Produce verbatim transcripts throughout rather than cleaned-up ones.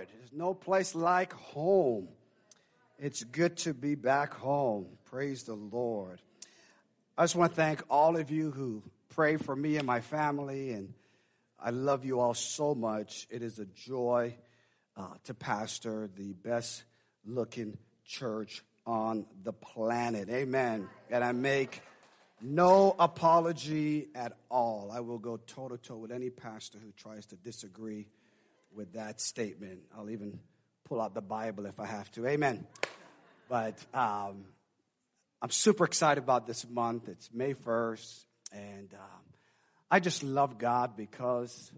word. There's no place like home. It's good to be back home. Praise the Lord. I just want to thank all of you who pray for me and my family, and I love you all so much. It is a joy uh, to pastor the best-looking church on the planet. Amen. And I make no apology at all. I will go toe-to-toe with any pastor who tries to disagree with that statement. I'll even pull out the Bible if I have to. Amen. But um, I'm super excited about this month. It's May first, and um, I just love God because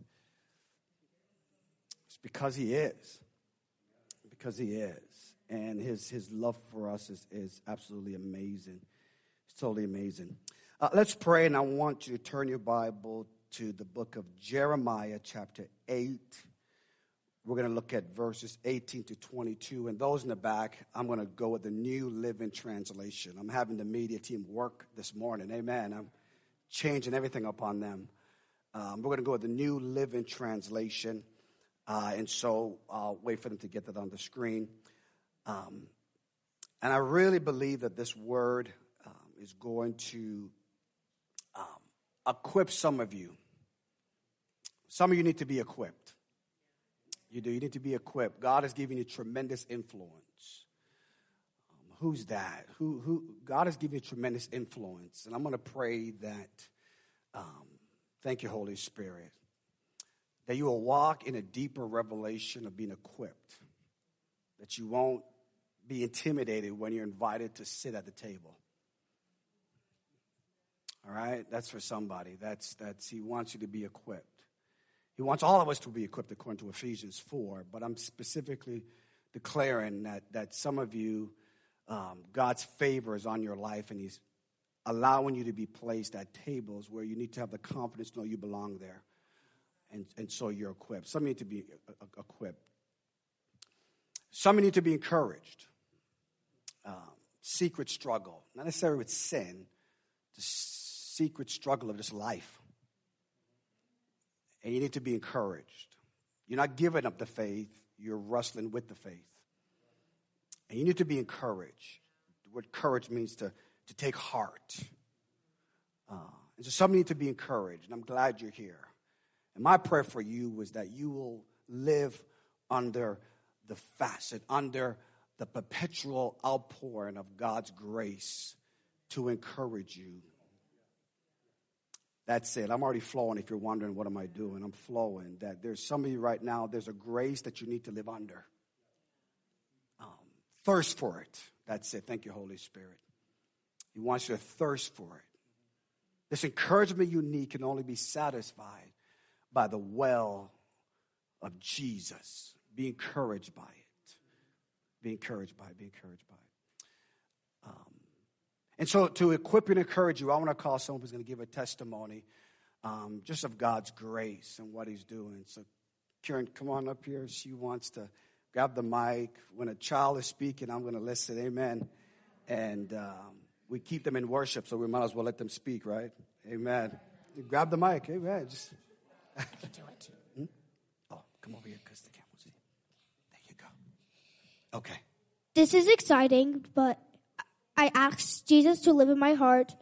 it's because He is, because He is, and His His love for us is is absolutely amazing. It's totally amazing. Uh, let's pray, and I want you to turn your Bible to the book of Jeremiah, chapter eight. We're going to look at verses eighteen to twenty-two, and those in the back, I'm going to go with the New Living Translation. I'm having the media team work this morning. Amen. I'm changing everything up on them. Um, we're going to go with the New Living Translation, uh, and so I'll wait for them to get that on the screen. Um, and I really believe that this word is going to um, equip some of you. Some of you need to be equipped. You do. You need to be equipped. God is giving you tremendous influence. Um, who's that? Who? Who? God is giving you tremendous influence, and I'm going to pray that. Um, thank you, Holy Spirit, that you will walk in a deeper revelation of being equipped. That you won't be intimidated when you're invited to sit at the table. All right, that's for somebody. That's that's he wants you to be equipped. He wants all of us to be equipped according to Ephesians four. But I'm specifically declaring that that some of you, um, God's favor is on your life, and He's allowing you to be placed at tables where you need to have the confidence to know you belong there, and and so you're equipped. Some need to be equipped. Some need to be encouraged. Um, secret struggle, not necessarily with sin, just secret struggle of this life. And you need to be encouraged. You're not giving up the faith. You're wrestling with the faith. And you need to be encouraged. What courage means to, to take heart. Uh, and so some need to be encouraged. And I'm glad you're here. And my prayer for you was that you will live under the facet, under the perpetual outpouring of God's grace to encourage you. That's it. I'm already flowing. If you're wondering, what am I doing? I'm flowing. That there's some of you right now, there's a grace that you need to live under. Um, thirst for it. That's it. Thank you, Holy Spirit. He wants you to thirst for it. This encouragement you need can only be satisfied by the well of Jesus. Be encouraged by it. Be encouraged by it. Be encouraged by it. Um, And so to equip and encourage you, I want to call someone who's going to give a testimony um, just of God's grace and what He's doing. So Karen, come on up here. She wants to grab the mic. When a child is speaking, I'm going to listen. Amen. And um, we keep them in worship, so we might as well let them speak, right? Amen. Grab the mic. Amen. Just... I can do it too. Hmm? Oh, come over here because the camera's here. There you go. Okay. This is exciting, but I asked Jesus to live in my heart,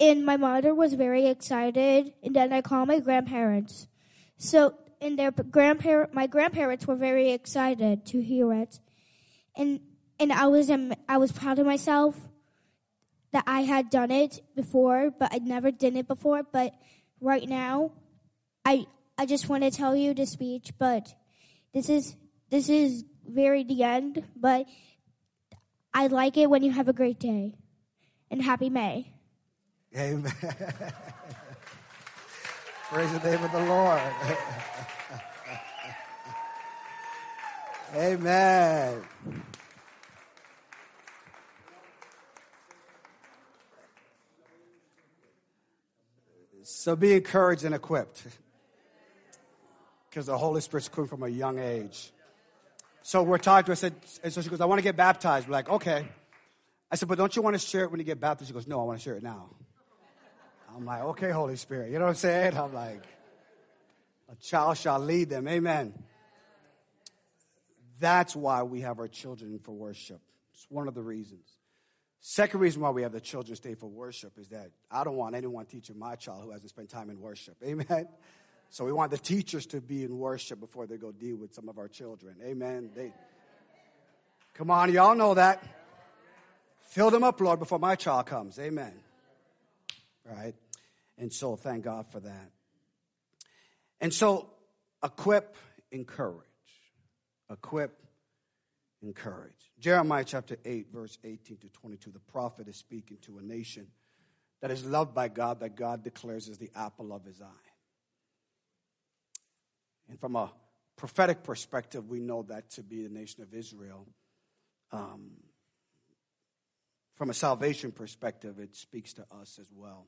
and my mother was very excited, and then I called my grandparents. So, and their grandparent, my grandparents were very excited to hear it, and and I was I was proud of myself that I had done it before, but I never did it before. But right now, I I just want to tell you the speech, but this is this is very the end, but. I like it when you have a great day. And happy May. Amen. Praise the name of the Lord. Amen. So be encouraged and equipped. Because the Holy Spirit's coming from a young age. So we're talking to her, I said, and so she goes, I want to get baptized. We're like, okay. I said, but don't you want to share it when you get baptized? She goes, no, I want to share it now. I'm like, okay, Holy Spirit. You know what I'm saying? I'm like, a child shall lead them. Amen. That's why we have our children for worship. It's one of the reasons. Second reason why we have the children's day for worship is that I don't want anyone teaching my child who hasn't spent time in worship. Amen. So we want the teachers to be in worship before they go deal with some of our children. Amen. They, come on, y'all know that. Fill them up, Lord, before my child comes. Amen. All right. And so thank God for that. And so equip, encourage. Equip, encourage. Jeremiah chapter eight, verse eighteen to twenty-two, the prophet is speaking to a nation that is loved by God, that God declares is the apple of his eye. And from a prophetic perspective, we know that to be the nation of Israel. Um, from a salvation perspective, it speaks to us as well.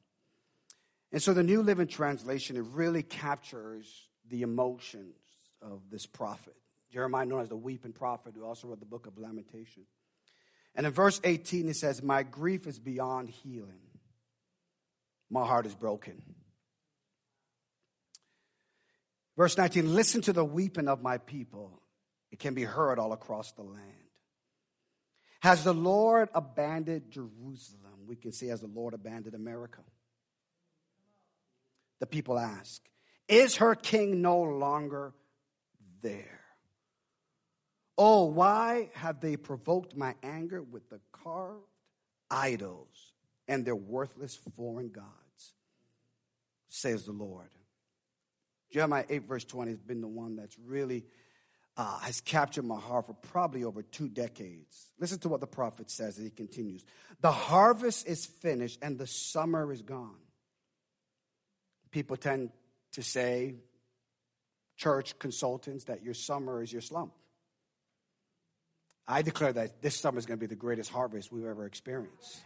And so the New Living Translation, it really captures the emotions of this prophet. Jeremiah, known as the weeping prophet, who also wrote the book of Lamentation. And in verse eighteen, it says, my grief is beyond healing. My heart is broken. Verse nineteen, listen to the weeping of my people. It can be heard all across the land. Has the Lord abandoned Jerusalem? We can say, has the Lord abandoned America? The people ask, is her king no longer there? Oh, why have they provoked my anger with the carved idols and their worthless foreign gods, says the Lord. Jeremiah eight verse twenty has been the one that's really uh, has captured my heart for probably over two decades. Listen to what the prophet says as he continues. The harvest is finished and the summer is gone. People tend to say, church consultants, that your summer is your slump. I declare that this summer is going to be the greatest harvest we've ever experienced.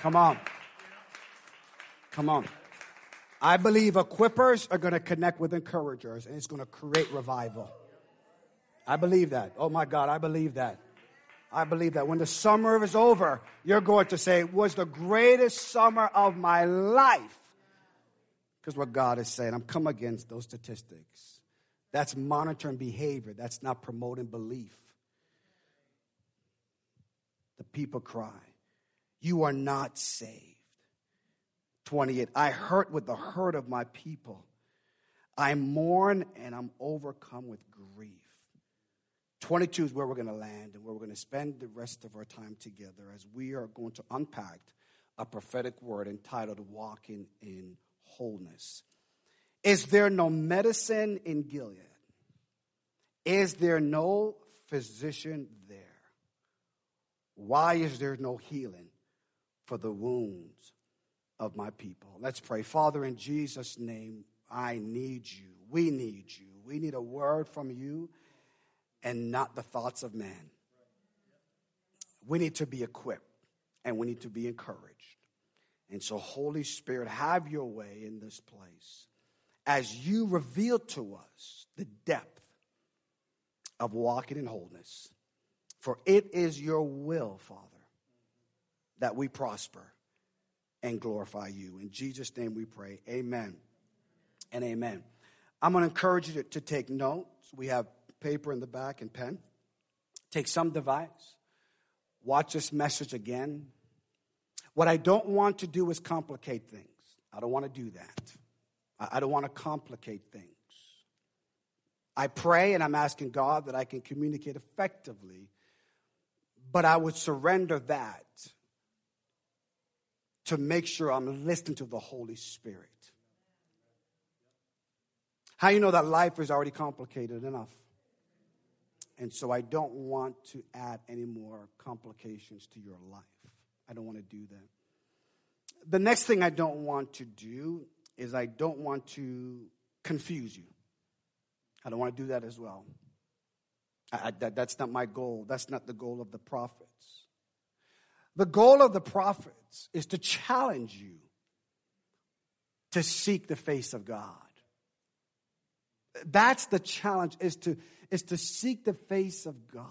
Come on. Come on. I believe equippers are going to connect with encouragers, and it's going to create revival. I believe that. Oh, my God, I believe that. I believe that. When the summer is over, you're going to say, it was the greatest summer of my life. Because what God is saying, I'm come against those statistics. That's monitoring behavior. That's not promoting belief. The people cry, you are not saved. twenty-eight, I hurt with the hurt of my people. I mourn and I'm overcome with grief. twenty-two is where we're going to land and where we're going to spend the rest of our time together as we are going to unpack a prophetic word entitled Walking in Wholeness. Is there no medicine in Gilead? Is there no physician there? Why is there no healing for the wounds of my people? Let's pray. Father, in Jesus' name, I need you. We need you. We need a word from you and not the thoughts of man. We need to be equipped and we need to be encouraged. And so, Holy Spirit, have your way in this place. As you reveal to us the depth of walking in wholeness. For it is your will, Father, that we prosper and glorify you. In Jesus' name we pray, amen and amen. I'm going to encourage you to take notes. We have paper in the back and pen. Take some device. Watch this message again. What I don't want to do is complicate things. I don't want to do that. I don't want to complicate things. I pray and I'm asking God that I can communicate effectively, but I would surrender that to make sure I'm listening to the Holy Spirit. How you know that life is already complicated enough? And so I don't want to add any more complications to your life. I don't want to do that. The next thing I don't want to do is I don't want to confuse you. I don't want to do that as well. I, I, that, that's not my goal. That's not the goal of the prophets. The goal of the prophets is to challenge you to seek the face of God. That's the challenge, is to, is to seek the face of God.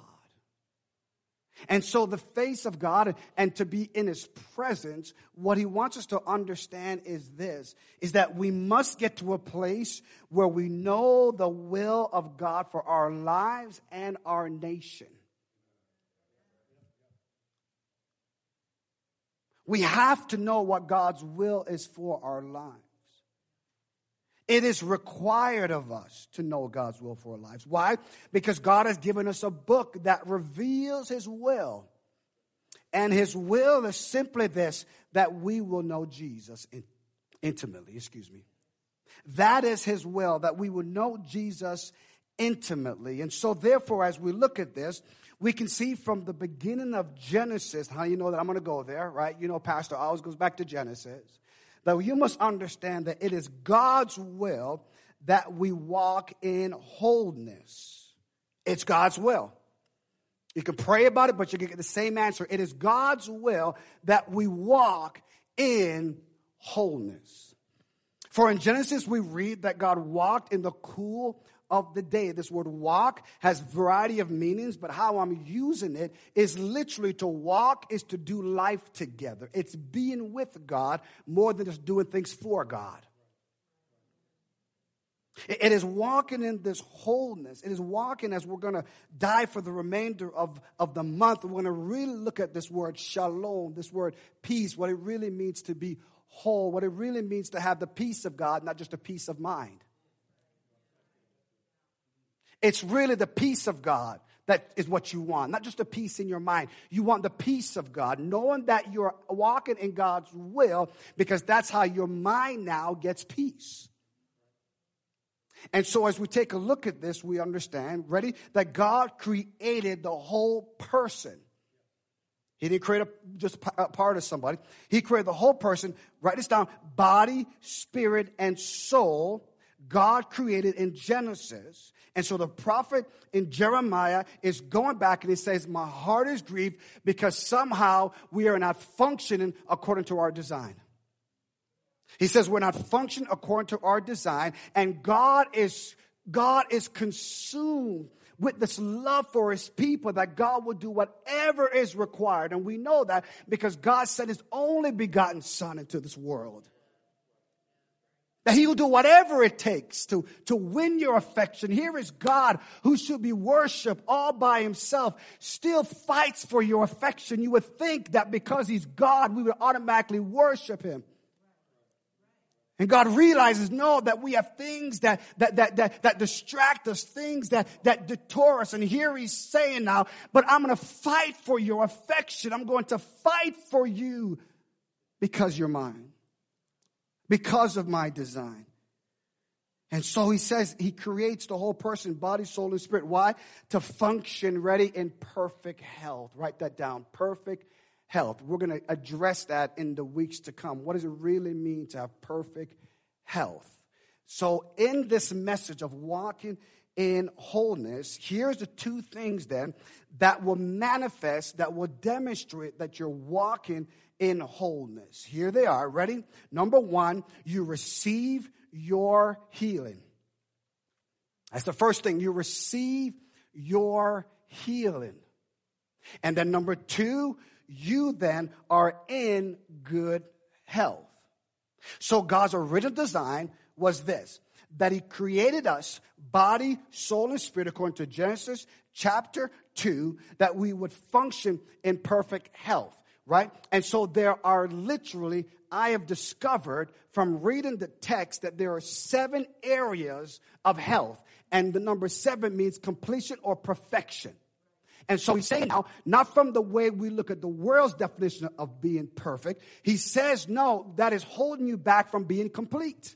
And so the face of God and to be in his presence, what he wants us to understand is this, is that we must get to a place where we know the will of God for our lives and our nation. We have to know what God's will is for our lives. It is required of us to know God's will for our lives. Why? Because God has given us a book that reveals his will. And his will is simply this, that we will know Jesus in, intimately. Excuse me. That is his will, that we will know Jesus intimately. And so therefore, as we look at this, we can see from the beginning of Genesis, how you know that I'm going to go there, right? You know, Pastor always goes back to Genesis. Though you must understand that it is God's will that we walk in wholeness. It's God's will. You can pray about it, but you can get the same answer. It is God's will that we walk in wholeness. For in Genesis, we read that God walked in the cool of the day. This word walk has a variety of meanings, but how I'm using it is literally to walk is to do life together. It's being with God more than just doing things for God. It is walking in this wholeness. It is walking as we're going to dive for the remainder of, of the month. We're going to really look at this word shalom, this word peace, what it really means to be whole, what it really means to have the peace of God, not just a peace of mind. It's really the peace of God that is what you want, not just a peace in your mind. You want the peace of God, knowing that you're walking in God's will, because that's how your mind now gets peace. And so as we take a look at this, we understand, ready, that God created the whole person. He didn't create a, just a part of somebody. He created the whole person. Write this down, body, spirit, and soul. God created in Genesis. And so the prophet in Jeremiah is going back and he says, my heart is grieved because somehow we are not functioning according to our design. He says we're not functioning according to our design. And God is, God is consumed with this love for his people, that God will do whatever is required. And we know that because God sent his only begotten son into this world. That he will do whatever it takes to, to win your affection. Here is God, who should be worshiped all by himself, still fights for your affection. You would think that because he's God, we would automatically worship him. And God realizes, no, that we have things that, that, that, that, that distract us, things that, that detour us. And here he's saying now, but I'm going to fight for your affection. I'm going to fight for you because you're mine, because of my design. And so he says he creates the whole person, body, soul, and spirit. Why? To function, ready, in perfect health. Write that down, perfect health. Health. We're going to address that in the weeks to come. What does it really mean to have perfect health? So in this message of walking in wholeness, here's the two things then that will manifest, that will demonstrate that you're walking in wholeness. Here they are. Ready? Number one, you receive your healing. That's the first thing. You receive your healing. And then number two, you then are in good health. So God's original design was this, that he created us, body, soul, and spirit, according to Genesis chapter two, that we would function in perfect health, right? And so there are literally, I have discovered from reading the text, that there are seven areas of health. And the number seven means completion or perfection. And so he's saying now, not from the way we look at the world's definition of being perfect. He says, no, that is holding you back from being complete.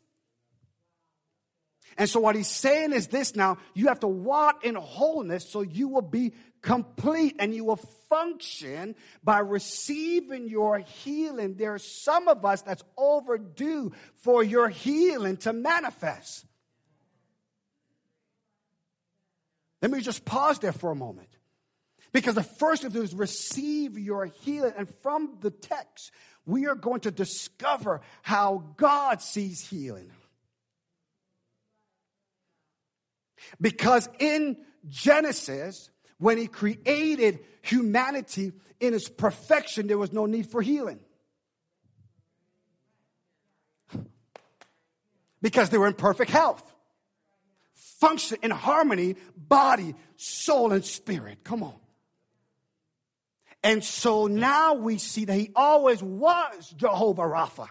And so what he's saying is this now, you have to walk in wholeness so you will be complete and you will function by receiving your healing. There are some of us that's overdue for your healing to manifest. Let me just pause there for a moment. Because the first of those, receive your healing. And from the text, we are going to discover how God sees healing. Because in Genesis, when he created humanity in its perfection, there was no need for healing. Because they were in perfect health. Function in harmony, body, soul, and spirit. Come on. And so now we see that he always was Jehovah Rapha.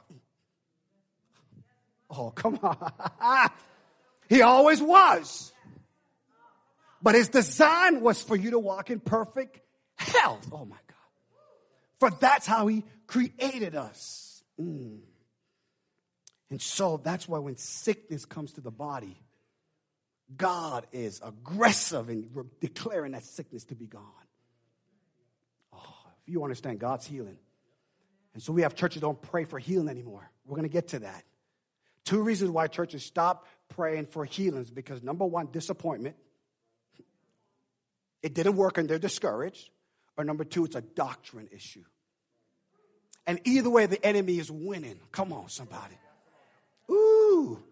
Oh, come on. He always was. But his design was for you to walk in perfect health. Oh, my God. For that's how he created us. Mm. And so that's why when sickness comes to the body, God is aggressive in declaring that sickness to be gone. Oh, if you understand God's healing. And so we have churches don't pray for healing anymore. We're going to get to that. Two reasons why churches stop praying for healings, because number one, disappointment. It didn't work and they're discouraged. Or number two, it's a doctrine issue. And either way, the enemy is winning. Come on, somebody. Ooh.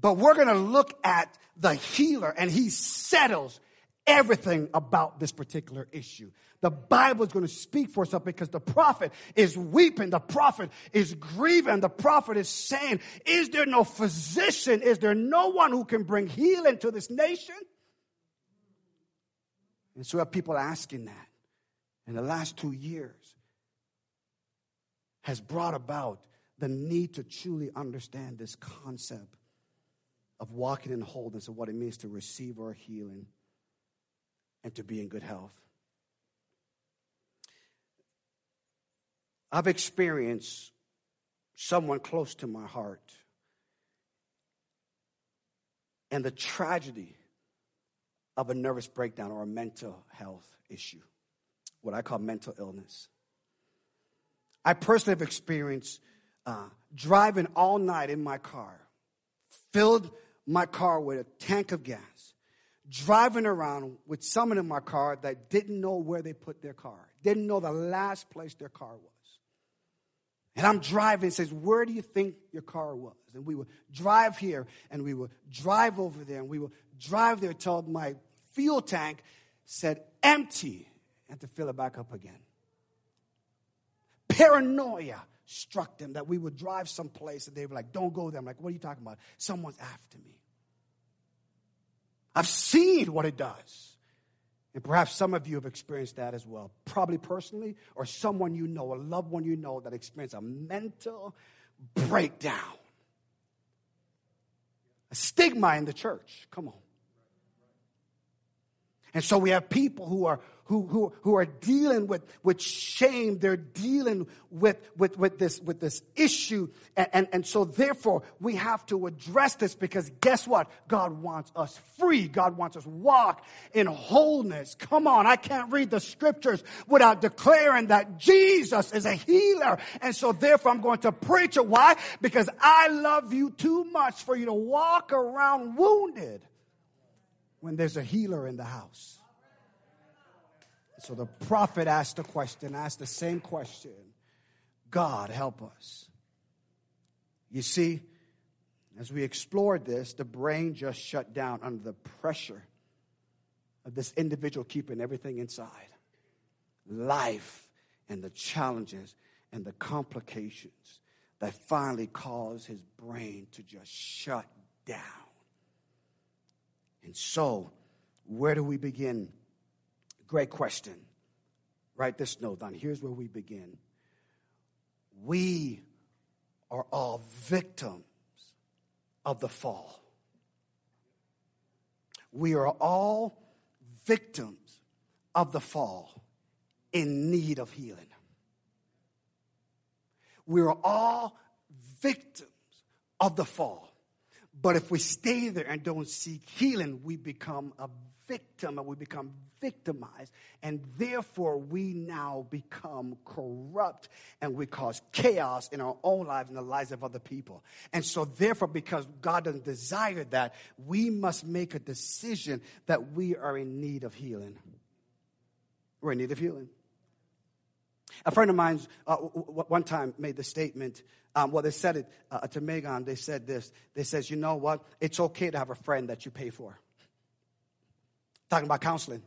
But we're going to look at the healer, and he settles everything about this particular issue. The Bible is going to speak for itself, because the prophet is weeping. The prophet is grieving. The prophet is saying, is there no physician? Is there no one who can bring healing to this nation? And so we have people asking that. And the last two years has brought about the need to truly understand this concept of walking in wholeness, of what it means to receive our healing and to be in good health. I've experienced someone close to my heart and the tragedy of a nervous breakdown or a mental health issue, what I call mental illness. I personally have experienced uh, driving all night in my car, filled my car with a tank of gas, driving around with someone in my car that didn't know where they put their car, didn't know the last place their car was. And I'm driving and says, where do you think your car was? And we would drive here and we would drive over there and we would drive there till my fuel tank said empty and to fill it back up again. Paranoia struck them that we would drive someplace and they were like, don't go there. I'm like, what are you talking about? Someone's after me. I've seen what it does. And perhaps some of you have experienced that as well, probably personally, or someone you know, a loved one you know that experienced a mental breakdown. A stigma in the church. Come on. And so we have people who are who who, who are dealing with, with shame. They're dealing with, with, with this with this issue. And, and, and so therefore we have to address this, because guess what? God wants us free. God wants us walk in wholeness. Come on, I can't read the scriptures without declaring that Jesus is a healer. And so therefore I'm going to preach it. Why? Because I love you too much for you to walk around wounded when there's a healer in the house. So the prophet asked the question, asked the same question. God, help us. You see, as we explored this, the brain just shut down under the pressure of this individual keeping everything inside. Life and the challenges and the complications that finally caused his brain to just shut down. And so, where do we begin? Great question. Write this note down. Here's where we begin. We are all victims of the fall. We are all victims of the fall in need of healing. We are all victims of the fall. But if we stay there and don't seek healing, we become a victim and we become victimized. And therefore, we now become corrupt and we cause chaos in our own lives and the lives of other people. And so therefore, because God doesn't desire that, we must make a decision that we are in need of healing. We're in need of healing. A friend of mine uh, one time made the statement, um, well, they said it uh, to Megan. They said this. They says, you know what? It's okay to have a friend that you pay for. Talking about counseling.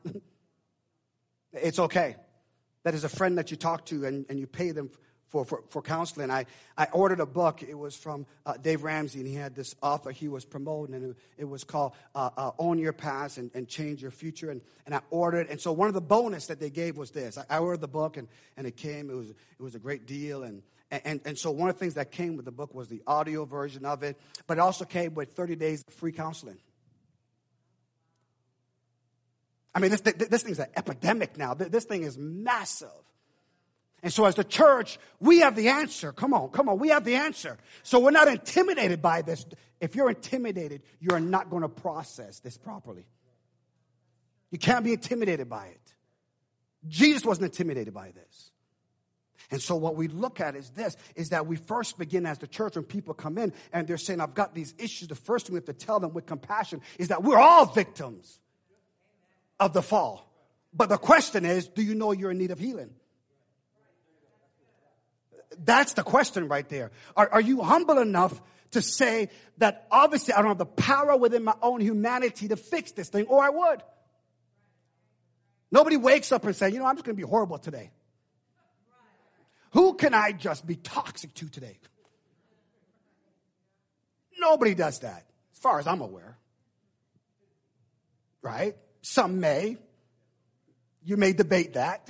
It's okay. That is a friend that you talk to and, and you pay them for, for, for counseling. I, I ordered a book. It was from uh, Dave Ramsey, and he had this author he was promoting, and it, it was called uh, uh, Own Your Past and, and Change Your Future. And, and I ordered it. And so one of the bonus that they gave was this. I, I ordered the book, and, and it came. It was it was a great deal. And, and, and so one of the things that came with the book was the audio version of it, but it also came with thirty days of free counseling. I mean, this, this thing's an epidemic now. This thing is massive. And so as the church, we have the answer. Come on, come on. We have the answer. So we're not intimidated by this. If you're intimidated, you're not going to process this properly. You can't be intimidated by it. Jesus wasn't intimidated by this. And so what we look at is this, is that we first begin as the church when people come in and they're saying, I've got these issues. The first thing we have to tell them with compassion is that we're all victims of the fall. But the question is, do you know you're in need of healing? That's the question right there. Are, are you humble enough to say that obviously I don't have the power within my own humanity to fix this thing, or I would? Nobody wakes up and says, you know, I'm just going to be horrible today. Who can I just be toxic to today? Nobody does that, as far as I'm aware. Right? Some may. You may debate that.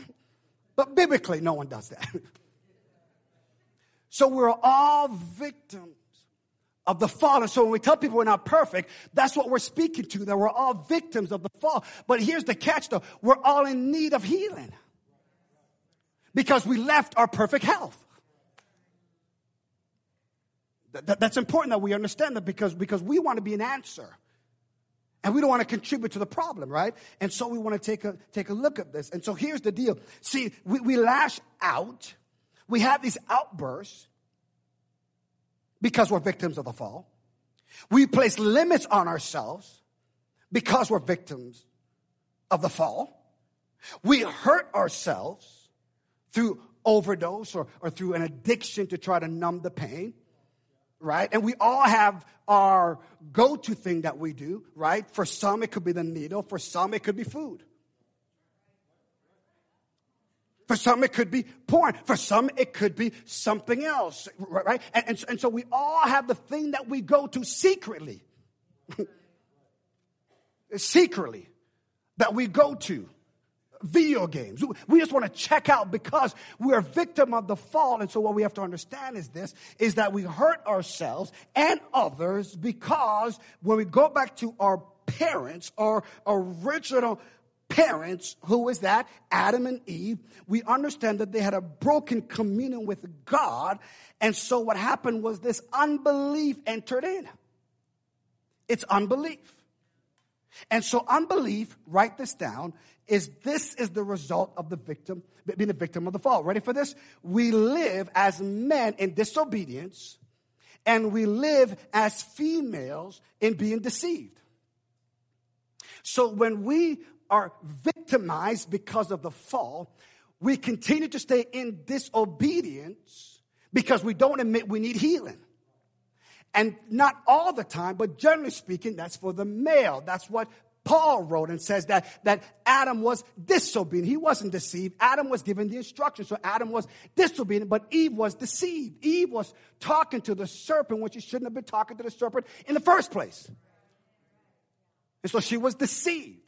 But biblically, no one does that. So we're all victims of the fall. And so when we tell people we're not perfect, that's what we're speaking to, that we're all victims of the fall. But here's the catch, though. We're all in need of healing because we left our perfect health. Th- th- that's important that we understand that because, because we want to be an answer. And we don't want to contribute to the problem, right? And so we want to take a take a look at this. And so here's the deal. See, we, we lash out. We have these outbursts because we're victims of the fall. We place limits on ourselves because we're victims of the fall. We hurt ourselves through overdose or, or through an addiction to try to numb the pain. Right? And we all have our go-to thing that we do, right? For some, it could be the needle. For some, it could be food. For some, it could be porn. For some, it could be something else, right? And, and, and so we all have the thing that we go to secretly. Secretly. That we go to. Video games. We just want to check out because we're a victim of the fall. And so what we have to understand is this, is that we hurt ourselves and others because when we go back to our parents, our original parents, who is that? Adam and Eve. We understand that they had a broken communion with God. And so what happened was this unbelief entered in. It's unbelief. And so unbelief, write this down, is this is the result of the victim, being a victim of the fall. Ready for this? We live as men in disobedience, and we live as females in being deceived. So when we are victimized because of the fall, we continue to stay in disobedience because we don't admit we need healing. And not all the time, but generally speaking, that's for the male. That's what Paul wrote and says that, that Adam was disobedient. He wasn't deceived. Adam was given the instruction. So Adam was disobedient, but Eve was deceived. Eve was talking to the serpent when she shouldn't have been talking to the serpent in the first place. And so she was deceived.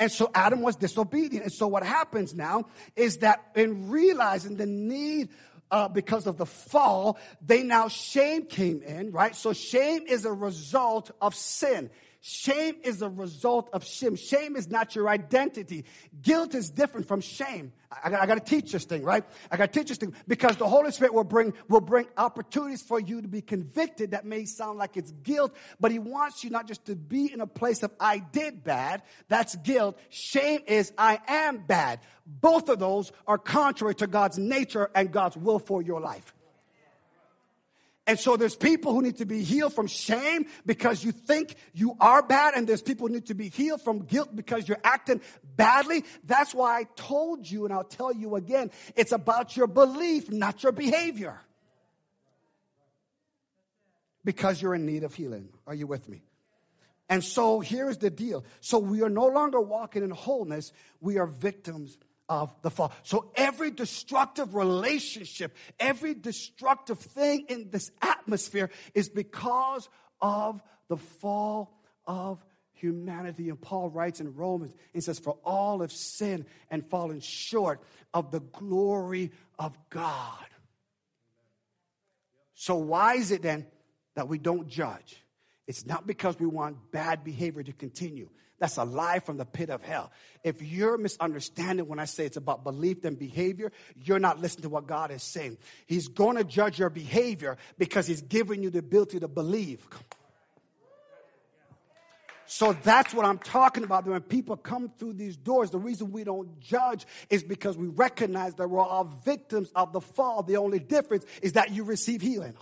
And so Adam was disobedient. And so what happens now is that in realizing the need Uh, because of the fall, they now shame came in, right? So shame is a result of sin. Shame is a result of shame. Shame is not your identity. Guilt is different from shame. I, I, I got to teach this thing, right? I got to teach this thing because the Holy Spirit will bring will bring opportunities for you to be convicted. That may sound like it's guilt, but He wants you not just to be in a place of I did bad. That's guilt. Shame is I am bad. Both of those are contrary to God's nature and God's will for your life. And so there's people who need to be healed from shame because you think you are bad. And there's people who need to be healed from guilt because you're acting badly. That's why I told you, and I'll tell you again, it's about your belief, not your behavior. Because you're in need of healing. Are you with me? And so here's the deal. So we are no longer walking in wholeness. We are victims of the fall. So every destructive relationship, every destructive thing in this atmosphere is because of the fall of humanity. And Paul writes in Romans, he says, for all have sinned and fallen short of the glory of God. So why is it then that we don't judge? It's not because we want bad behavior to continue. That's a lie from the pit of hell. If you're misunderstanding when I say it's about belief and behavior, you're not listening to what God is saying. He's going to judge your behavior because he's giving you the ability to believe. So that's what I'm talking about. When people come through these doors, the reason we don't judge is because we recognize that we're all victims of the fall. The only difference is that you receive healing.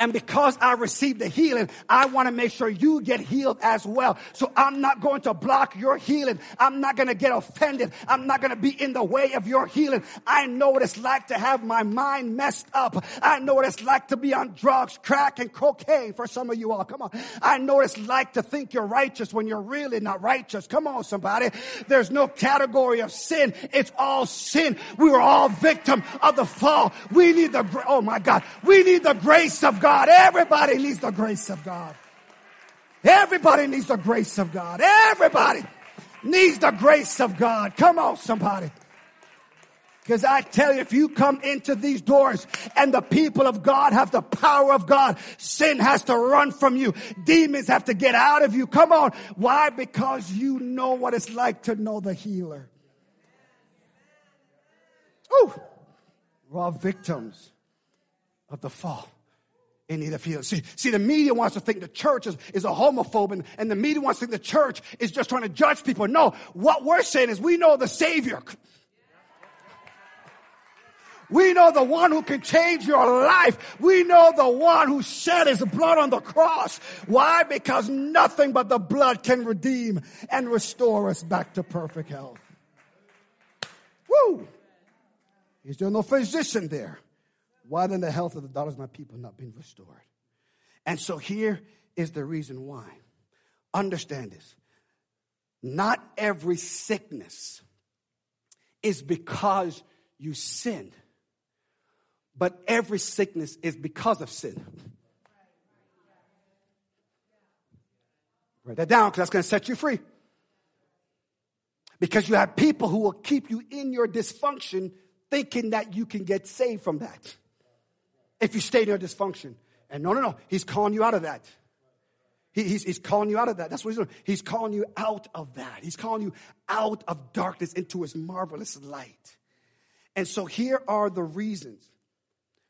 And because I received the healing, I want to make sure you get healed as well. So I'm not going to block your healing. I'm not going to get offended. I'm not going to be in the way of your healing. I know what it's like to have my mind messed up. I know what it's like to be on drugs, crack, and cocaine for some of you all. Come on. I know what it's like to think you're righteous when you're really not righteous. Come on, somebody. There's no category of sin. It's all sin. We were all victim of the fall. We need the, oh my God, we need the grace of God. God. Everybody needs the grace of God. Everybody needs the grace of God. Everybody needs the grace of God. Come on, somebody. Because I tell you, if you come into these doors and the people of God have the power of God, sin has to run from you. Demons have to get out of you. Come on. Why? Because you know what it's like to know the healer. Ooh. We're all victims of the fall. In need of healing. See, see, the media wants to think the church is, is a homophobe, and, and the media wants to think the church is just trying to judge people. No, what we're saying is we know the Savior. We know the one who can change your life. We know the one who shed his blood on the cross. Why? Because nothing but the blood can redeem and restore us back to perfect health. Woo! Is there no physician there? Why then the health of the daughters of my people not being restored? And so here is the reason why. Understand this. Not every sickness is because you sinned, but every sickness is because of sin. Write that down because that's going to set you free. Because you have people who will keep you in your dysfunction thinking that you can get saved from that. If you stay in your dysfunction. And no, no, no. He's calling you out of that. He, he's, he's calling you out of that. That's what he's doing. He's calling you out of that. He's calling you out of darkness into his marvelous light. And so here are the reasons.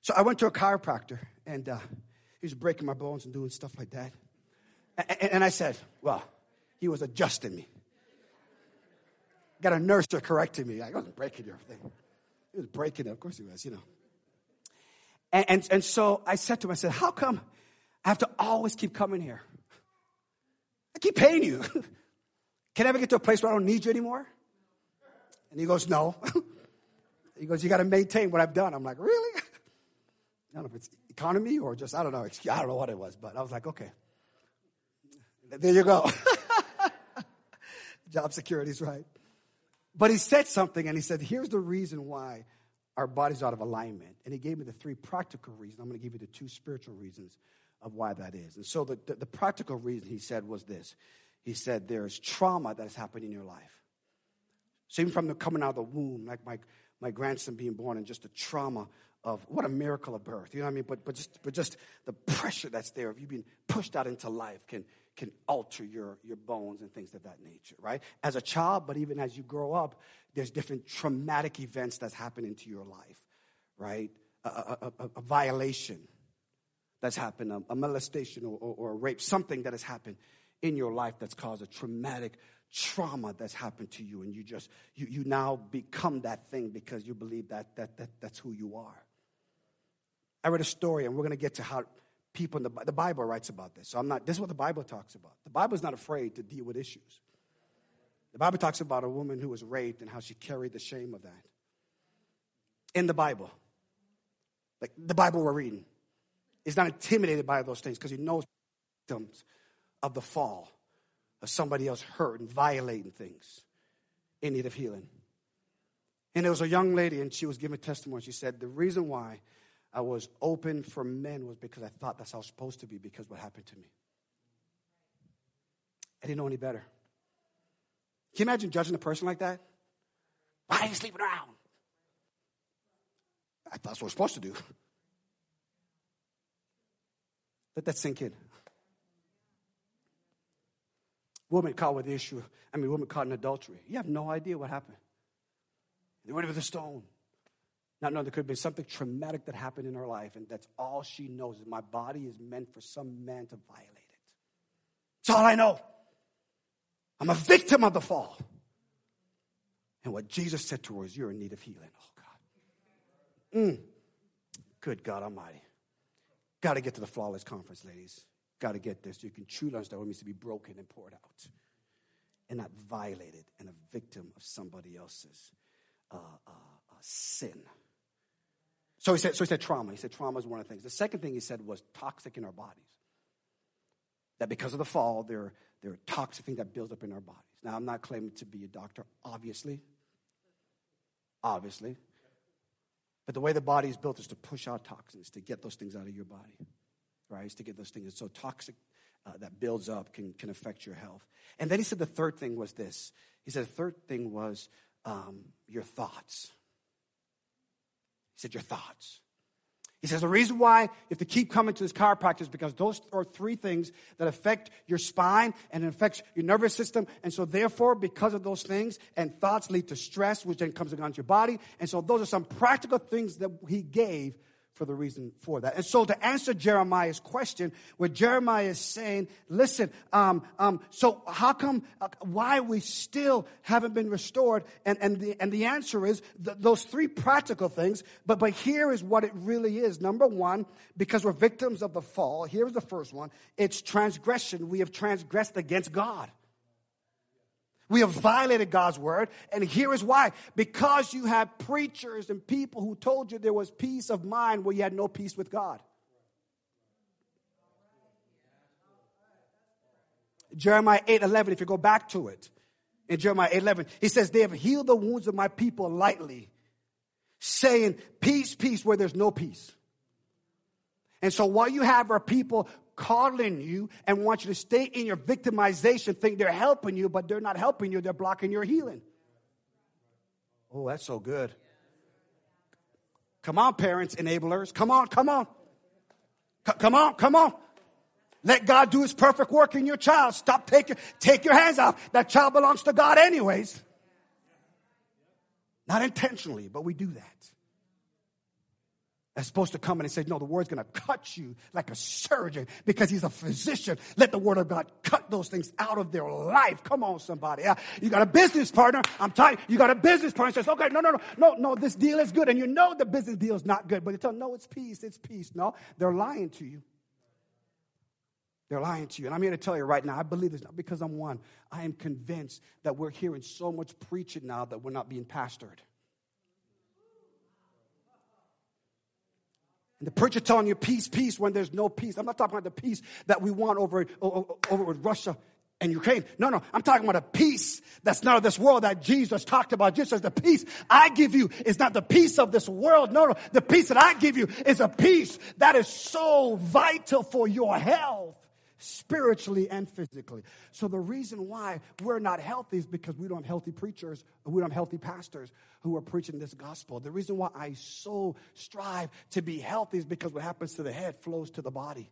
So I went to a chiropractor. And uh, he was breaking my bones and doing stuff like that. And, and, and I said, well, he was adjusting me. Got a nurse to correct me. I wasn't breaking your thing. He was breaking it. Of course he was, you know. And, and and so I said to him, I said, how come I have to always keep coming here? I keep paying you. Can I ever get to a place where I don't need you anymore? And he goes, no. He goes, you got to maintain what I've done. I'm like, really? I don't know if it's economy or just, I don't know. I don't know what it was, but I was like, okay. There you go. Job security is right. But he said something, and he said, here's the reason why our body's out of alignment. And he gave me the three practical reasons. I'm going to give you the two spiritual reasons of why that is. And so the, the, the practical reason he said was this. He said there's trauma that has happened in your life. So even from the coming out of the womb, like my, my grandson being born and just the trauma of what a miracle of birth. You know what I mean? But but just but just the pressure that's there of you being pushed out into life can can alter your, your bones and things of that nature, right? As a child, but even as you grow up, there's different traumatic events that's happening to your life, right? A, a, a, a violation that's happened, a, a molestation or, or, or a rape, something that has happened in your life that's caused a traumatic trauma that's happened to you, and you just, you, you now become that thing because you believe that, that that that's who you are. I read a story, and we're going to get to how people in the, the Bible writes about this. So I'm not, this is what the Bible talks about. The Bible's not afraid to deal with issues. The Bible talks about a woman who was raped and how she carried the shame of that. In the Bible. Like the Bible we're reading. It's not intimidated by those things because he knows victims of the fall of somebody else hurt and violating things in need of healing. And there was a young lady, and she was giving testimony. She said, the reason why I was open for men was because I thought that's how I was supposed to be because what happened to me. I didn't know any better. Can you imagine judging a person like that? Why are you sleeping around? I thought that's what I was supposed to do. Let that sink in. Woman caught with the issue. I mean, woman caught in adultery. You have no idea what happened. They went with a stone. Not knowing there could have been something traumatic that happened in her life, and that's all she knows is my body is meant for some man to violate it. That's all I know. I'm a victim of the fall. And what Jesus said to her is, you're in need of healing. Oh, God. Mm. Good God Almighty. Got to get to the Flawless Conference, ladies. Got to get this. You can truly understand what it means to be broken and poured out and not violated and a victim of somebody else's uh, uh, uh, sin. So he said, so he said trauma. He said trauma is one of the things. The second thing he said was toxic in our bodies. That because of the fall, there, there are toxic things that build up in our bodies. Now, I'm not claiming to be a doctor, obviously. Obviously. But the way the body is built is to push out toxins, to get those things out of your body. Right, it's to get those things that's so toxic uh, that builds up can, can affect your health. And then he said the third thing was this. He said the third thing was um, your thoughts. He said your thoughts. He says the reason why you have to keep coming to this chiropractor is because those are three things that affect your spine and it affects your nervous system. And so therefore, because of those things and thoughts lead to stress, which then comes against your body. And so those are some practical things that he gave for the reason for that. And so to answer Jeremiah's question, where Jeremiah is saying, listen, um, um, so how come, uh, why we still haven't been restored? And and the and the answer is th- those three practical things, but, but here is what it really is. Number one, because we're victims of the fall, here's the first one, it's transgression. We have transgressed against God. We have violated God's word, and here is why. Because you had preachers and people who told you there was peace of mind where you had no peace with God. Jeremiah eight eleven, if you go back to it, in Jeremiah eight eleven, he says, they have healed the wounds of my people lightly, saying, peace, peace, where there's no peace. And so while you have our people calling you and want you to stay in your victimization, think they're helping you, but they're not helping you. They're blocking your healing. Oh, that's so good. Come on, parents, enablers. Come on, come on. C- come on, come on. Let God do his perfect work in your child. Stop taking, take your hands off. That child belongs to God anyways. Not intentionally, but we do that. That's supposed to come in and say, no, the word's going to cut you like a surgeon because he's a physician. Let the word of God cut those things out of their life. Come on, somebody. Uh, you got a business partner. I'm tired. You got a business partner says, okay, no, no, no, no, no, this deal is good. And you know the business deal is not good. But you tell them, no, it's peace, it's peace. No, they're lying to you. They're lying to you. And I'm here to tell you right now, I believe this not because I'm one. I am convinced that we're hearing so much preaching now that we're not being pastored. And the preacher telling you peace, peace when there's no peace. I'm not talking about the peace that we want over, over with Russia and Ukraine. No, no. I'm talking about a peace that's not of this world that Jesus talked about. Jesus says the peace I give you is not the peace of this world. No, no. The peace that I give you is a peace that is so vital for your health spiritually and physically. So the reason why we're not healthy is because we don't have healthy preachers, we don't have healthy pastors who are preaching this gospel. The reason why I so strive to be healthy is because what happens to the head flows to the body.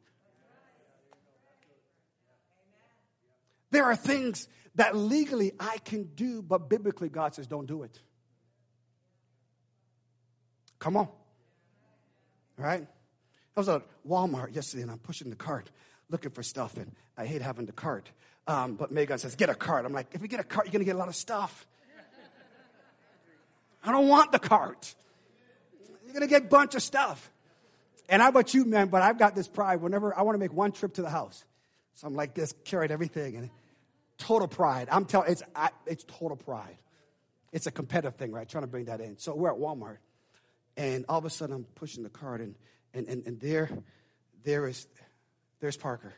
There are things that legally I can do, but biblically God says don't do it. Come on. Right? I was at Walmart yesterday and I'm pushing the cart, looking for stuff, and I hate having the cart. Um, but Megan says, get a cart. I'm like, if you get a cart, you're going to get a lot of stuff. I don't want the cart. You're going to get a bunch of stuff. And how about you, man? But I've got this pride. Whenever I want to make one trip to the house, so I'm like this, carried everything. And total pride. I'm telling it's I, it's total pride. It's a competitive thing, right? Trying to bring that in. So we're at Walmart, and all of a sudden I'm pushing the cart, and and and, and there, there is... There's Parker.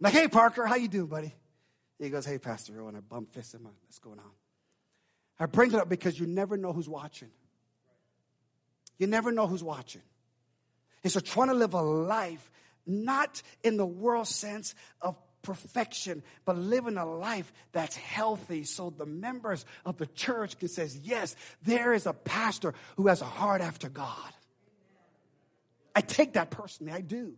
like, hey, Parker, how you doing, buddy? He goes, hey, Pastor Owen, I bump fist him. What's going on? I bring it up because you never know who's watching. You never know who's watching. And so trying to live a life, not in the world sense of perfection, but living a life that's healthy so the members of the church can say, yes, there is a pastor who has a heart after God. I take that personally. I do.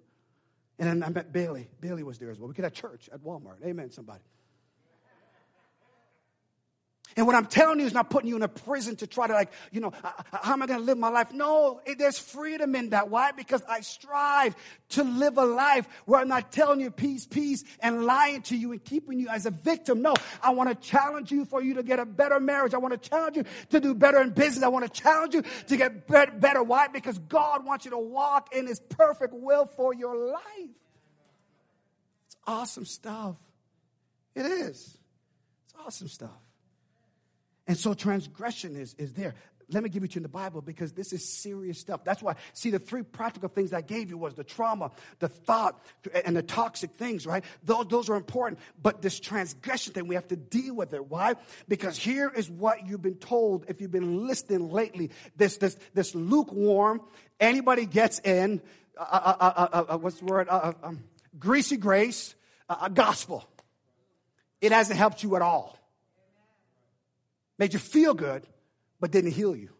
And then I met Bailey. Bailey was there as well. We could have church at Walmart. Amen, somebody. And what I'm telling you is not putting you in a prison to try to like, you know, how am I going to live my life? No, it, there's freedom in that. Why? Because I strive to live a life where I'm not telling you peace, peace, and lying to you and keeping you as a victim. No, I want to challenge you for you to get a better marriage. I want to challenge you to do better in business. I want to challenge you to get better. Why? Because God wants you to walk in His perfect will for your life. It's awesome stuff. It is. It's awesome stuff. And so transgression is, is there. Let me give it to you in the Bible because this is serious stuff. That's why, see, the three practical things I gave you was the trauma, the thought, and the toxic things, right? Those, those are important. But this transgression thing, we have to deal with it. Why? Because here is what you've been told if you've been listening lately. This this this lukewarm, anybody gets in, uh, uh, uh, uh, what's the word? Uh, um, greasy grace, uh, uh, gospel. It hasn't helped you at all. Made you feel good, but didn't heal you.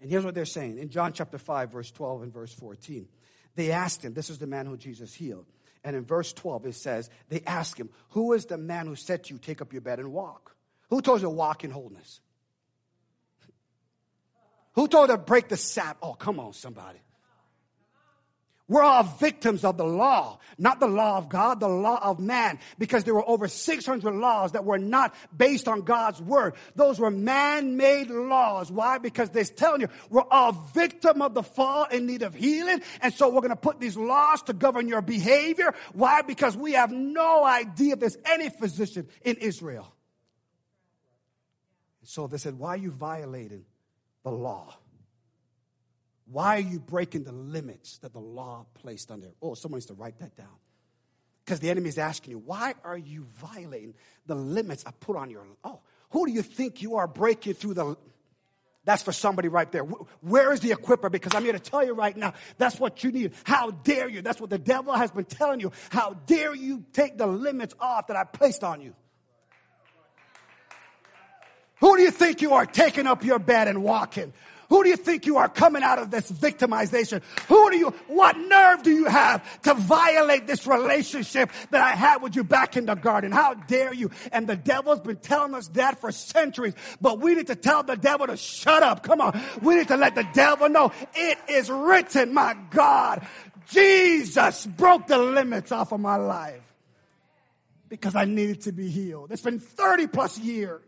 And here's what they're saying. In John chapter five, verse twelve and verse fourteen, they asked him, this is the man who Jesus healed. And in verse twelve, it says, they asked him, who is the man who said to you, take up your bed and walk? Who told you to walk in wholeness? Who told you to break the Sabbath? Oh, come on, somebody. We're all victims of the law, not the law of God, the law of man, because there were over six hundred laws that were not based on God's word. Those were man-made laws. Why? Because they're telling you we're all victim of the fall in need of healing, and so we're going to put these laws to govern your behavior. Why? Because we have no idea if there's any physician in Israel. So they said, why are you violating the law? Why are you breaking the limits that the law placed on there? Oh, someone needs to write that down. Because the enemy is asking you, why are you violating the limits I put on your law? Oh, who do you think you are breaking through the... That's for somebody right there. Where is the equiper? Because I'm here to tell you right now, that's what you need. How dare you? That's what the devil has been telling you. How dare you take the limits off that I placed on you? Who do you think you are taking up your bed and walking? Who do you think you are coming out of this victimization? Who do you, what nerve do you have to violate this relationship that I had with you back in the garden? How dare you? And the devil's been telling us that for centuries, but we need to tell the devil to shut up. Come on. We need to let the devil know it is written. My God, Jesus broke the limits off of my life because I needed to be healed. It's been thirty plus years.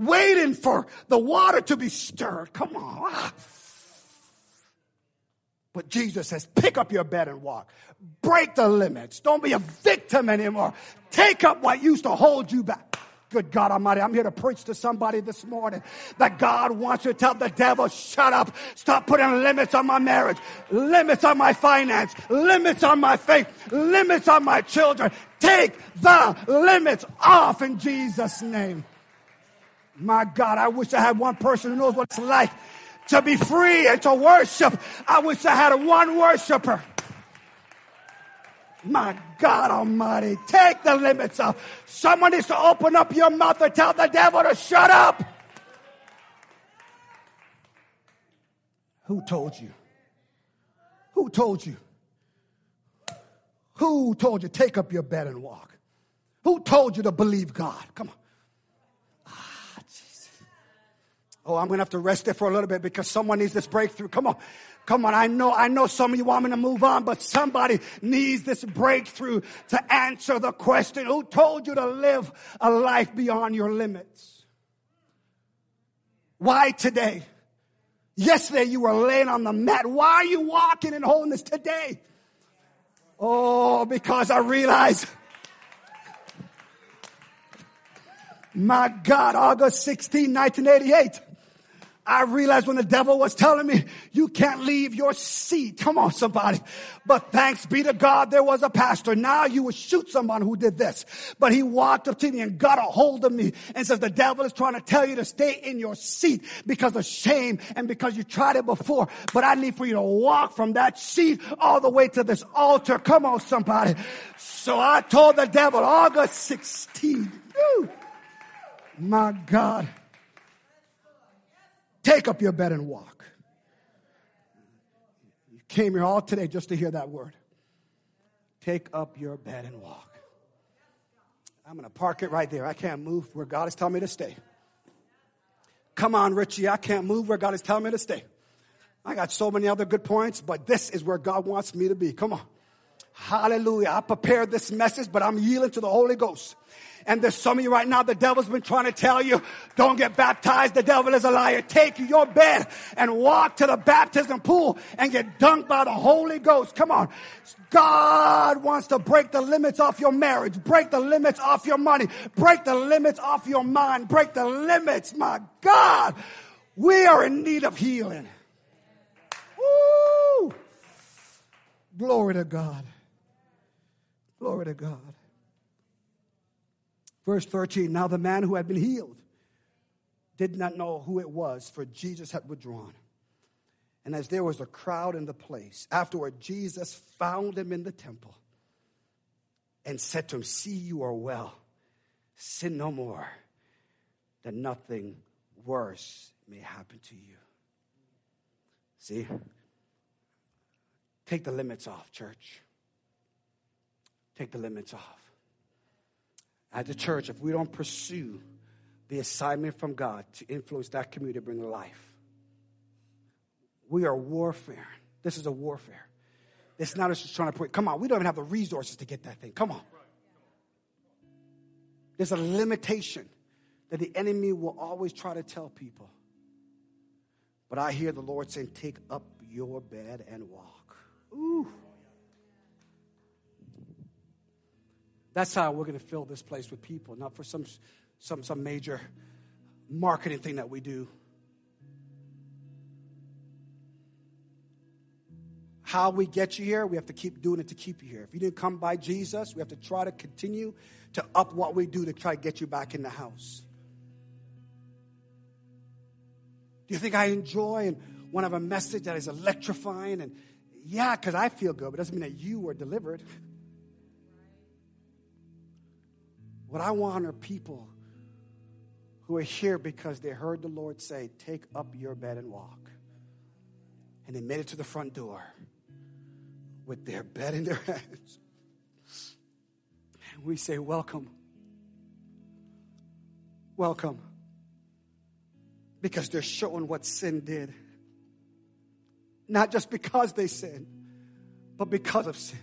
Waiting for the water to be stirred. Come on. Ah. But Jesus says, pick up your bed and walk. Break the limits. Don't be a victim anymore. Take up what used to hold you back. Good God Almighty, I'm here to preach to somebody this morning that God wants you to tell the devil, shut up. Stop putting limits on my marriage, limits on my finance, limits on my faith, limits on my children. Take the limits off in Jesus' name. My God, I wish I had one person who knows what it's like to be free and to worship. I wish I had one worshiper. My God Almighty, take the limits off. Someone needs to open up your mouth and tell the devil to shut up. Who told you? Who told you? Who told you to take up your bed and walk? Who told you to believe God? Come on. Oh, I'm going to have to rest there for a little bit because someone needs this breakthrough. Come on. Come on. I know, I know some of you want me to move on, but somebody needs this breakthrough to answer the question, who told you to live a life beyond your limits? Why today? Yesterday you were laying on the mat. Why are you walking in wholeness today? Oh, because I realize... My God, August sixteenth, nineteen eighty-eight. I realized when the devil was telling me, you can't leave your seat. Come on, somebody. But thanks be to God, there was a pastor. Now you would shoot someone who did this. But he walked up to me and got a hold of me and says, the devil is trying to tell you to stay in your seat because of shame and because you tried it before. But I need for you to walk from that seat all the way to this altar. Come on, somebody. So I told the devil, August sixteenth. Woo, my God. Take up your bed and walk. You came here all today just to hear that word. Take up your bed and walk. I'm going to park it right there. I can't move where God is telling me to stay. Come on, Richie. I can't move where God is telling me to stay. I got so many other good points, but this is where God wants me to be. Come on. Hallelujah. I prepared this message, but I'm yielding to the Holy Ghost. And there's some of you right now, the devil's been trying to tell you, don't get baptized. The devil is a liar. Take your bed and walk to the baptism pool and get dunked by the Holy Ghost. Come on. God wants to break the limits off your marriage. Break the limits off your money. Break the limits off your mind. Break the limits. My God, we are in need of healing. Woo! Glory to God. Glory to God. Verse thirteen, now the man who had been healed did not know who it was, for Jesus had withdrawn. And as there was a crowd in the place, afterward Jesus found him in the temple and said to him, see, you are well. Sin no more, that nothing worse may happen to you. See? Take the limits off, church. Take the limits off. As the church, if we don't pursue the assignment from God to influence that community, bring life, we are warfare. This is a warfare. It's not us just trying to put, come on, we don't even have the resources to get that thing. Come on. There's a limitation that the enemy will always try to tell people. But I hear the Lord saying, take up your bed and walk. Ooh. That's how we're going to fill this place with people, not for some some, some major marketing thing that we do. How we get you here, we have to keep doing it to keep you here. If you didn't come by Jesus, we have to try to continue to up what we do to try to get you back in the house. Do you think I enjoy and want to have a message that is electrifying? And yeah, because I feel good, but it doesn't mean that you were delivered. What I want are people who are here because they heard the Lord say, take up your bed and walk. And they made it to the front door with their bed in their hands. And we say, welcome. Welcome. Because they're showing what sin did. Not just because they sinned, but because of sin.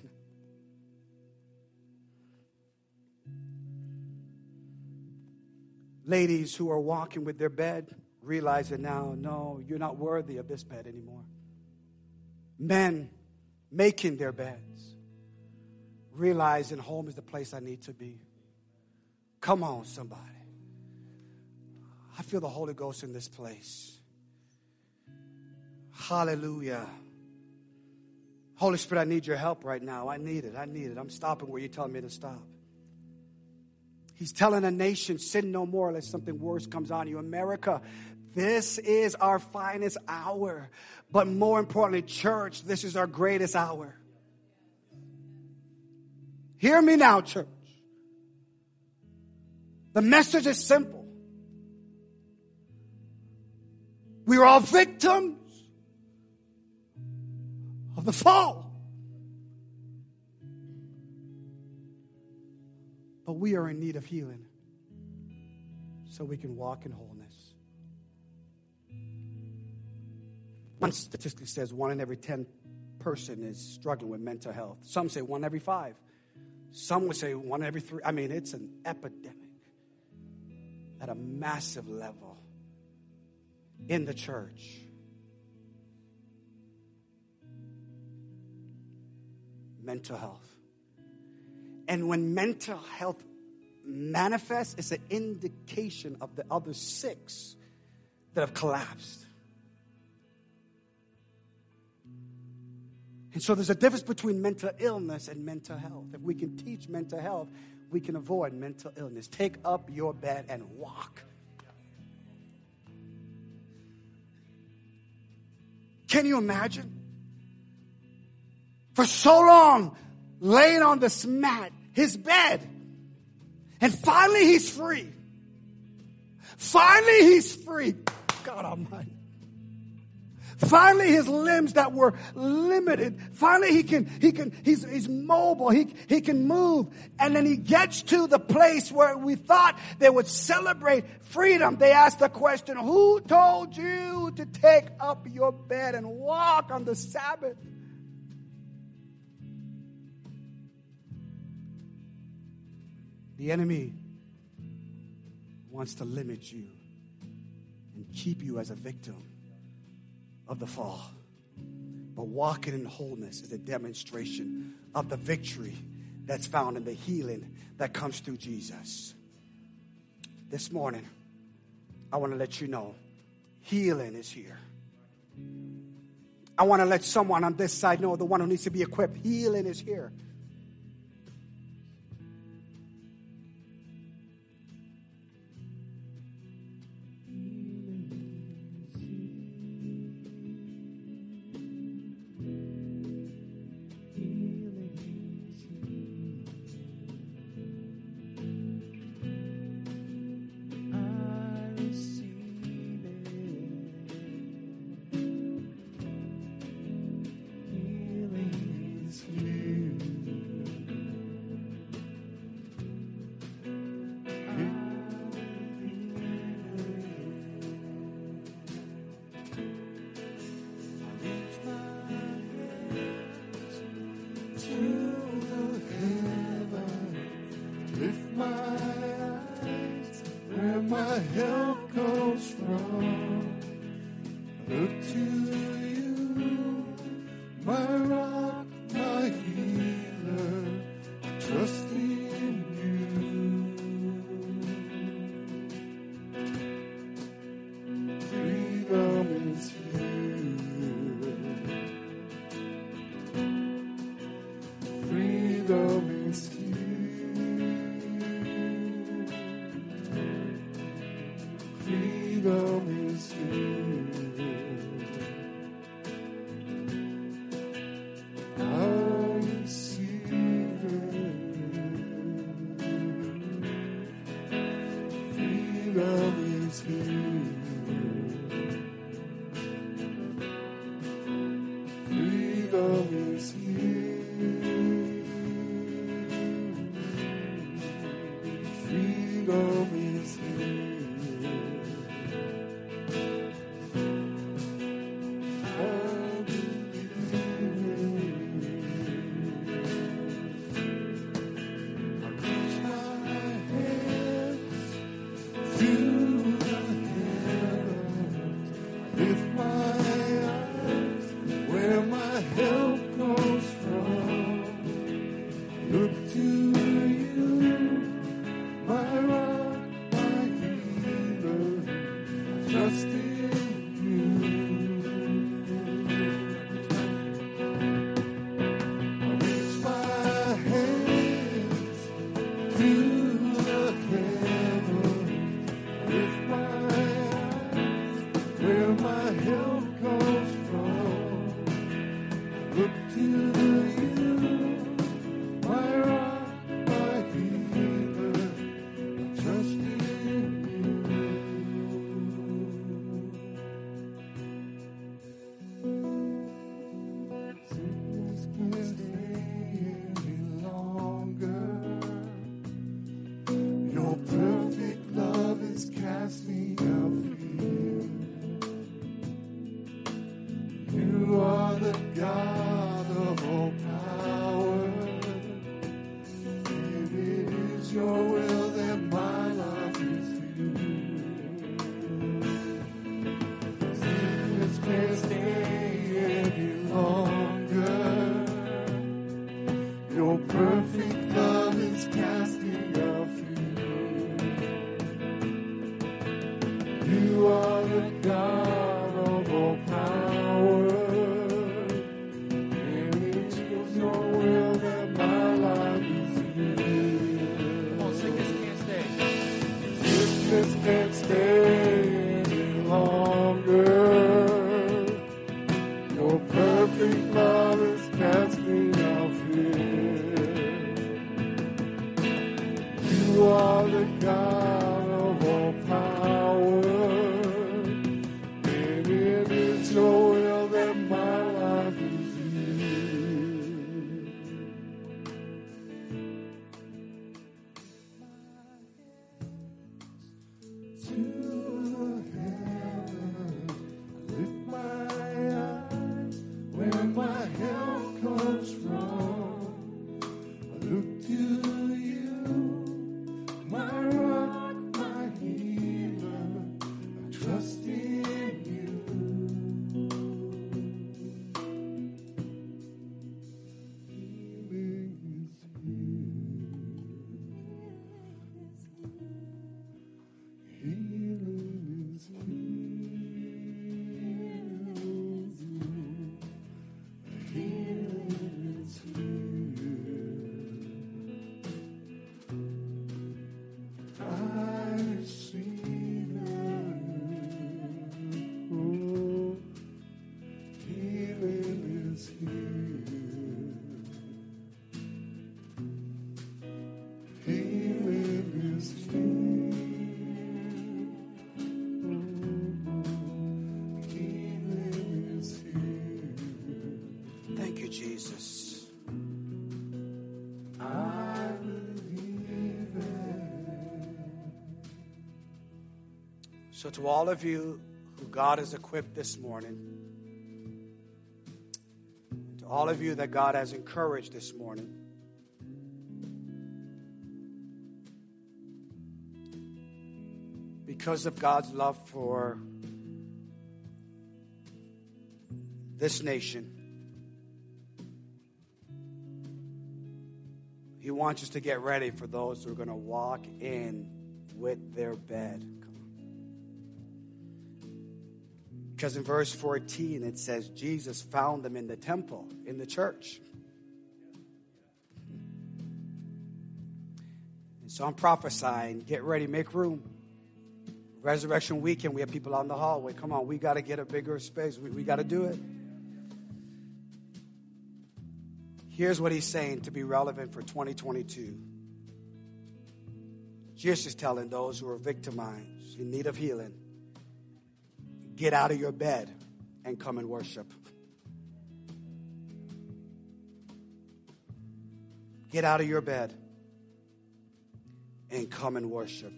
Ladies who are walking with their bed, realizing now, no, you're not worthy of this bed anymore. Men making their beds, realizing home is the place I need to be. Come on, somebody. I feel the Holy Ghost in this place. Hallelujah. Holy Spirit, I need your help right now. I need it. I need it. I'm stopping where you're telling me to stop. He's telling a nation, sin no more, lest something worse comes on you. America, this is our finest hour. But more importantly, church, this is our greatest hour. Hear me now, church. The message is simple. We are all victims of the fall. But we are in need of healing so we can walk in wholeness. One statistic says one in every ten person is struggling with mental health. Some say one in every five. Some would say one in every three. I mean, it's an epidemic at a massive level in the church. Mental health. And when mental health manifests, it's an indication of the other six that have collapsed. And so there's a difference between mental illness and mental health. If we can teach mental health, we can avoid mental illness. Take up your bed and walk. Can you imagine? For so long, laying on this mat, his bed. And finally he's free. Finally he's free. God Almighty. Finally his limbs that were limited. Finally he can, he can, he's, he's mobile. He, he can move. And then he gets to the place where we thought they would celebrate freedom. They asked the question, who told you to take up your bed and walk on the Sabbath? The enemy wants to limit you and keep you as a victim of the fall. But walking in wholeness is a demonstration of the victory that's found in the healing that comes through Jesus. This morning, I want to let you know healing is here. I want to let someone on this side know, the one who needs to be equipped, healing is here. God of all power, Jesus. I believe it. So to all of you who God has equipped this morning, to all of you that God has encouraged this morning, because of God's love for this nation, He wants us to get ready for those who are going to walk in with their bed. Come on. Because in verse fourteen, it says, Jesus found them in the temple, in the church. And so I'm prophesying, get ready, make room. Resurrection weekend, we have people out in the hallway. Come on, we got to get a bigger space. We, we got to do it. Here's what He's saying to be relevant for twenty twenty-two. Jesus is telling those who are victimized, in need of healing, get out of your bed and come and worship. Get out of your bed and come and worship.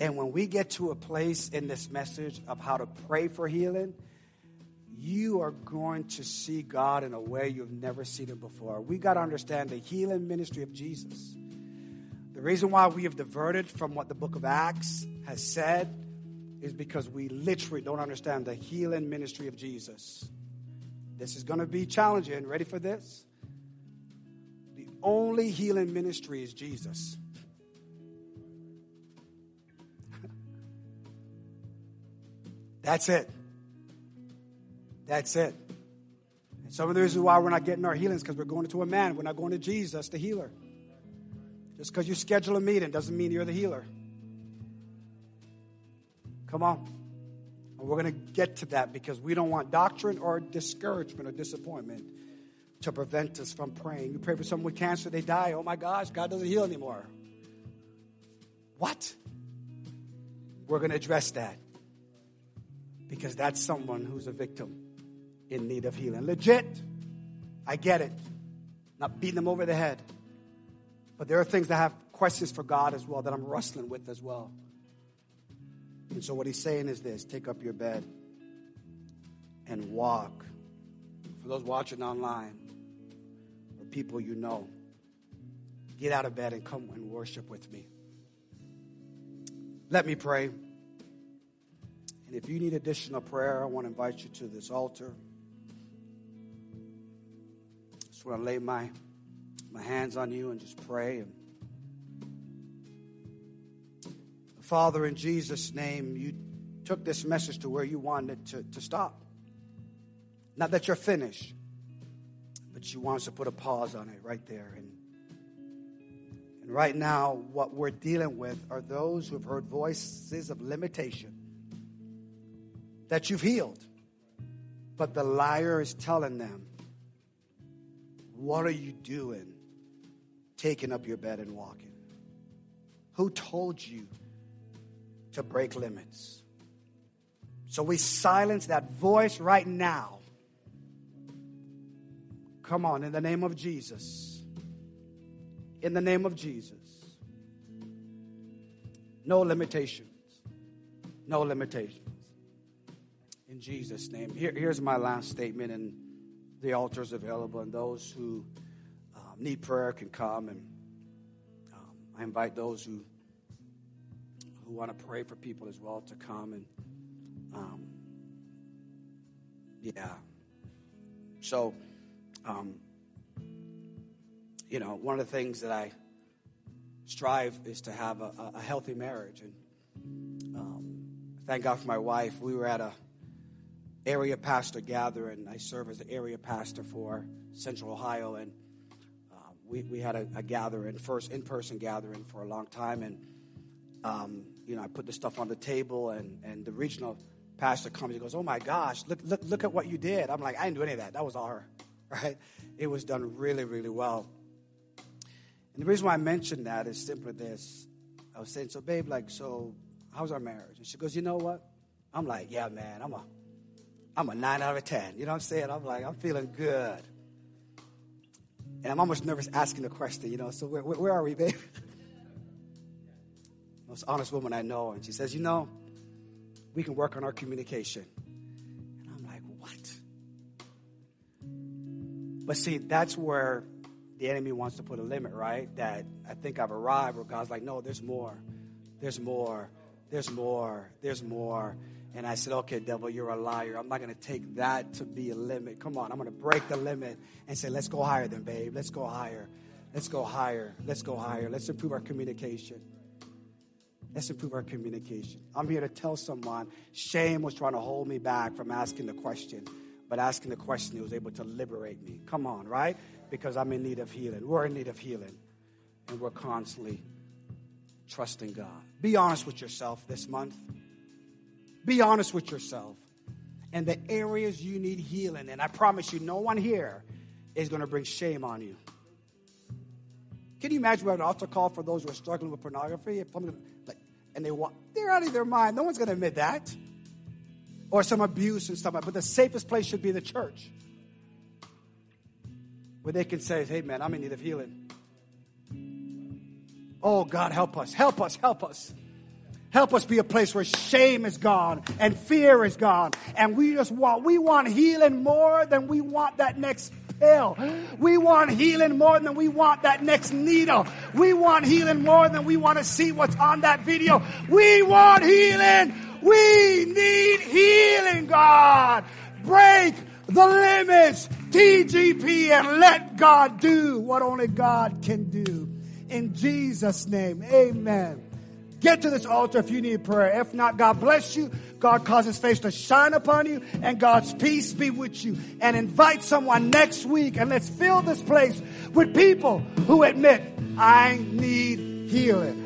And when we get to a place in this message of how to pray for healing, you are going to see God in a way you've never seen Him before. We got to understand the healing ministry of Jesus. The reason why we have diverted from what the Book of Acts has said is because we literally don't understand the healing ministry of Jesus. This is going to be challenging. Ready for this? The only healing ministry is Jesus. That's it. That's it. And some of the reasons why we're not getting our healings because we're going to a man. We're not going to Jesus, the healer. Just because you schedule a meeting doesn't mean you're the healer. Come on. And we're going to get to that because we don't want doctrine or discouragement or disappointment to prevent us from praying. You pray for someone with cancer, they die. Oh my gosh, God doesn't heal anymore. What? We're going to address that. Because that's someone who's a victim in need of healing. Legit. I get it. Not beating them over the head. But there are things that have questions for God as well that I'm wrestling with as well. And so what He's saying is this. Take up your bed and walk. For those watching online or people you know, get out of bed and come and worship with me. Let me pray. If you need additional prayer, I want to invite you to this altar. I just want to lay my, my hands on you and just pray. And Father, in Jesus' name, you took this message to where you wanted it to, to stop. Not that you're finished, but you want us to put a pause on it right there. And, and right now, what we're dealing with are those who have heard voices of limitation that you've healed. But the liar is telling them, what are you doing taking up your bed and walking? Who told you to break limits? So we silence that voice right now. Come on, in the name of Jesus. In the name of Jesus. No limitations. No limitations. In Jesus' name. Here, here's my last statement, and the altar is available, and those who um, need prayer can come, and um, I invite those who who want to pray for people as well to come, and um, yeah. So, um, you know, one of the things that I strive is to have a, a healthy marriage, and um, thank God for my wife. We were at a area pastor gathering. I serve as the area pastor for Central Ohio, and uh, we, we had a, a gathering, first in-person gathering for a long time, and um, you know, I put the stuff on the table, and, and the regional pastor comes and goes, oh my gosh, look, look, look at what you did. I'm like, I didn't do any of that. That was all her, right? It was done really, really well. And the reason why I mentioned that is simply this. I was saying, so babe, like, so how's our marriage? And she goes, you know what? I'm like, yeah, man, I'm a I'm a nine out of ten. You know what I'm saying? I'm like, I'm feeling good. And I'm almost nervous asking the question, you know, so where, where, where are we, babe? Most honest woman I know. And she says, you know, we can work on our communication. And I'm like, what? But see, that's where the enemy wants to put a limit, right? That I think I've arrived, where God's like, no, there's more. There's more. There's more. There's more. And I said, okay, devil, you're a liar. I'm not going to take that to be a limit. Come on, I'm going to break the limit and say, let's go higher then, babe. Let's go higher. Let's go higher. Let's go higher. Let's improve our communication. Let's improve our communication. I'm here to tell someone, shame was trying to hold me back from asking the question. But asking the question, it was able to liberate me. Come on, right? Because I'm in need of healing. We're in need of healing. And we're constantly trusting God. Be honest with yourself this month. Be honest with yourself and the areas you need healing. And I promise you, no one here is going to bring shame on you. Can you imagine we have an altar call for those who are struggling with pornography? If someone, like, and they walk, they're out of their mind. No one's going to admit that. Or some abuse and stuff like that. But the safest place should be the church. Where they can say, hey, man, I'm in need of healing. Oh, God, help us. Help us. Help us. Help us be a place where shame is gone and fear is gone. And we just want, we want healing more than we want that next pill. We want healing more than we want that next needle. We want healing more than we want to see what's on that video. We want healing. We need healing, God. Break the limits, T G P, and let God do what only God can do. In Jesus' name, amen. Get to this altar if you need prayer. If not, God bless you. God cause his face to shine upon you. And God's peace be with you. And invite someone next week. And let's fill this place with people who admit, I need healing.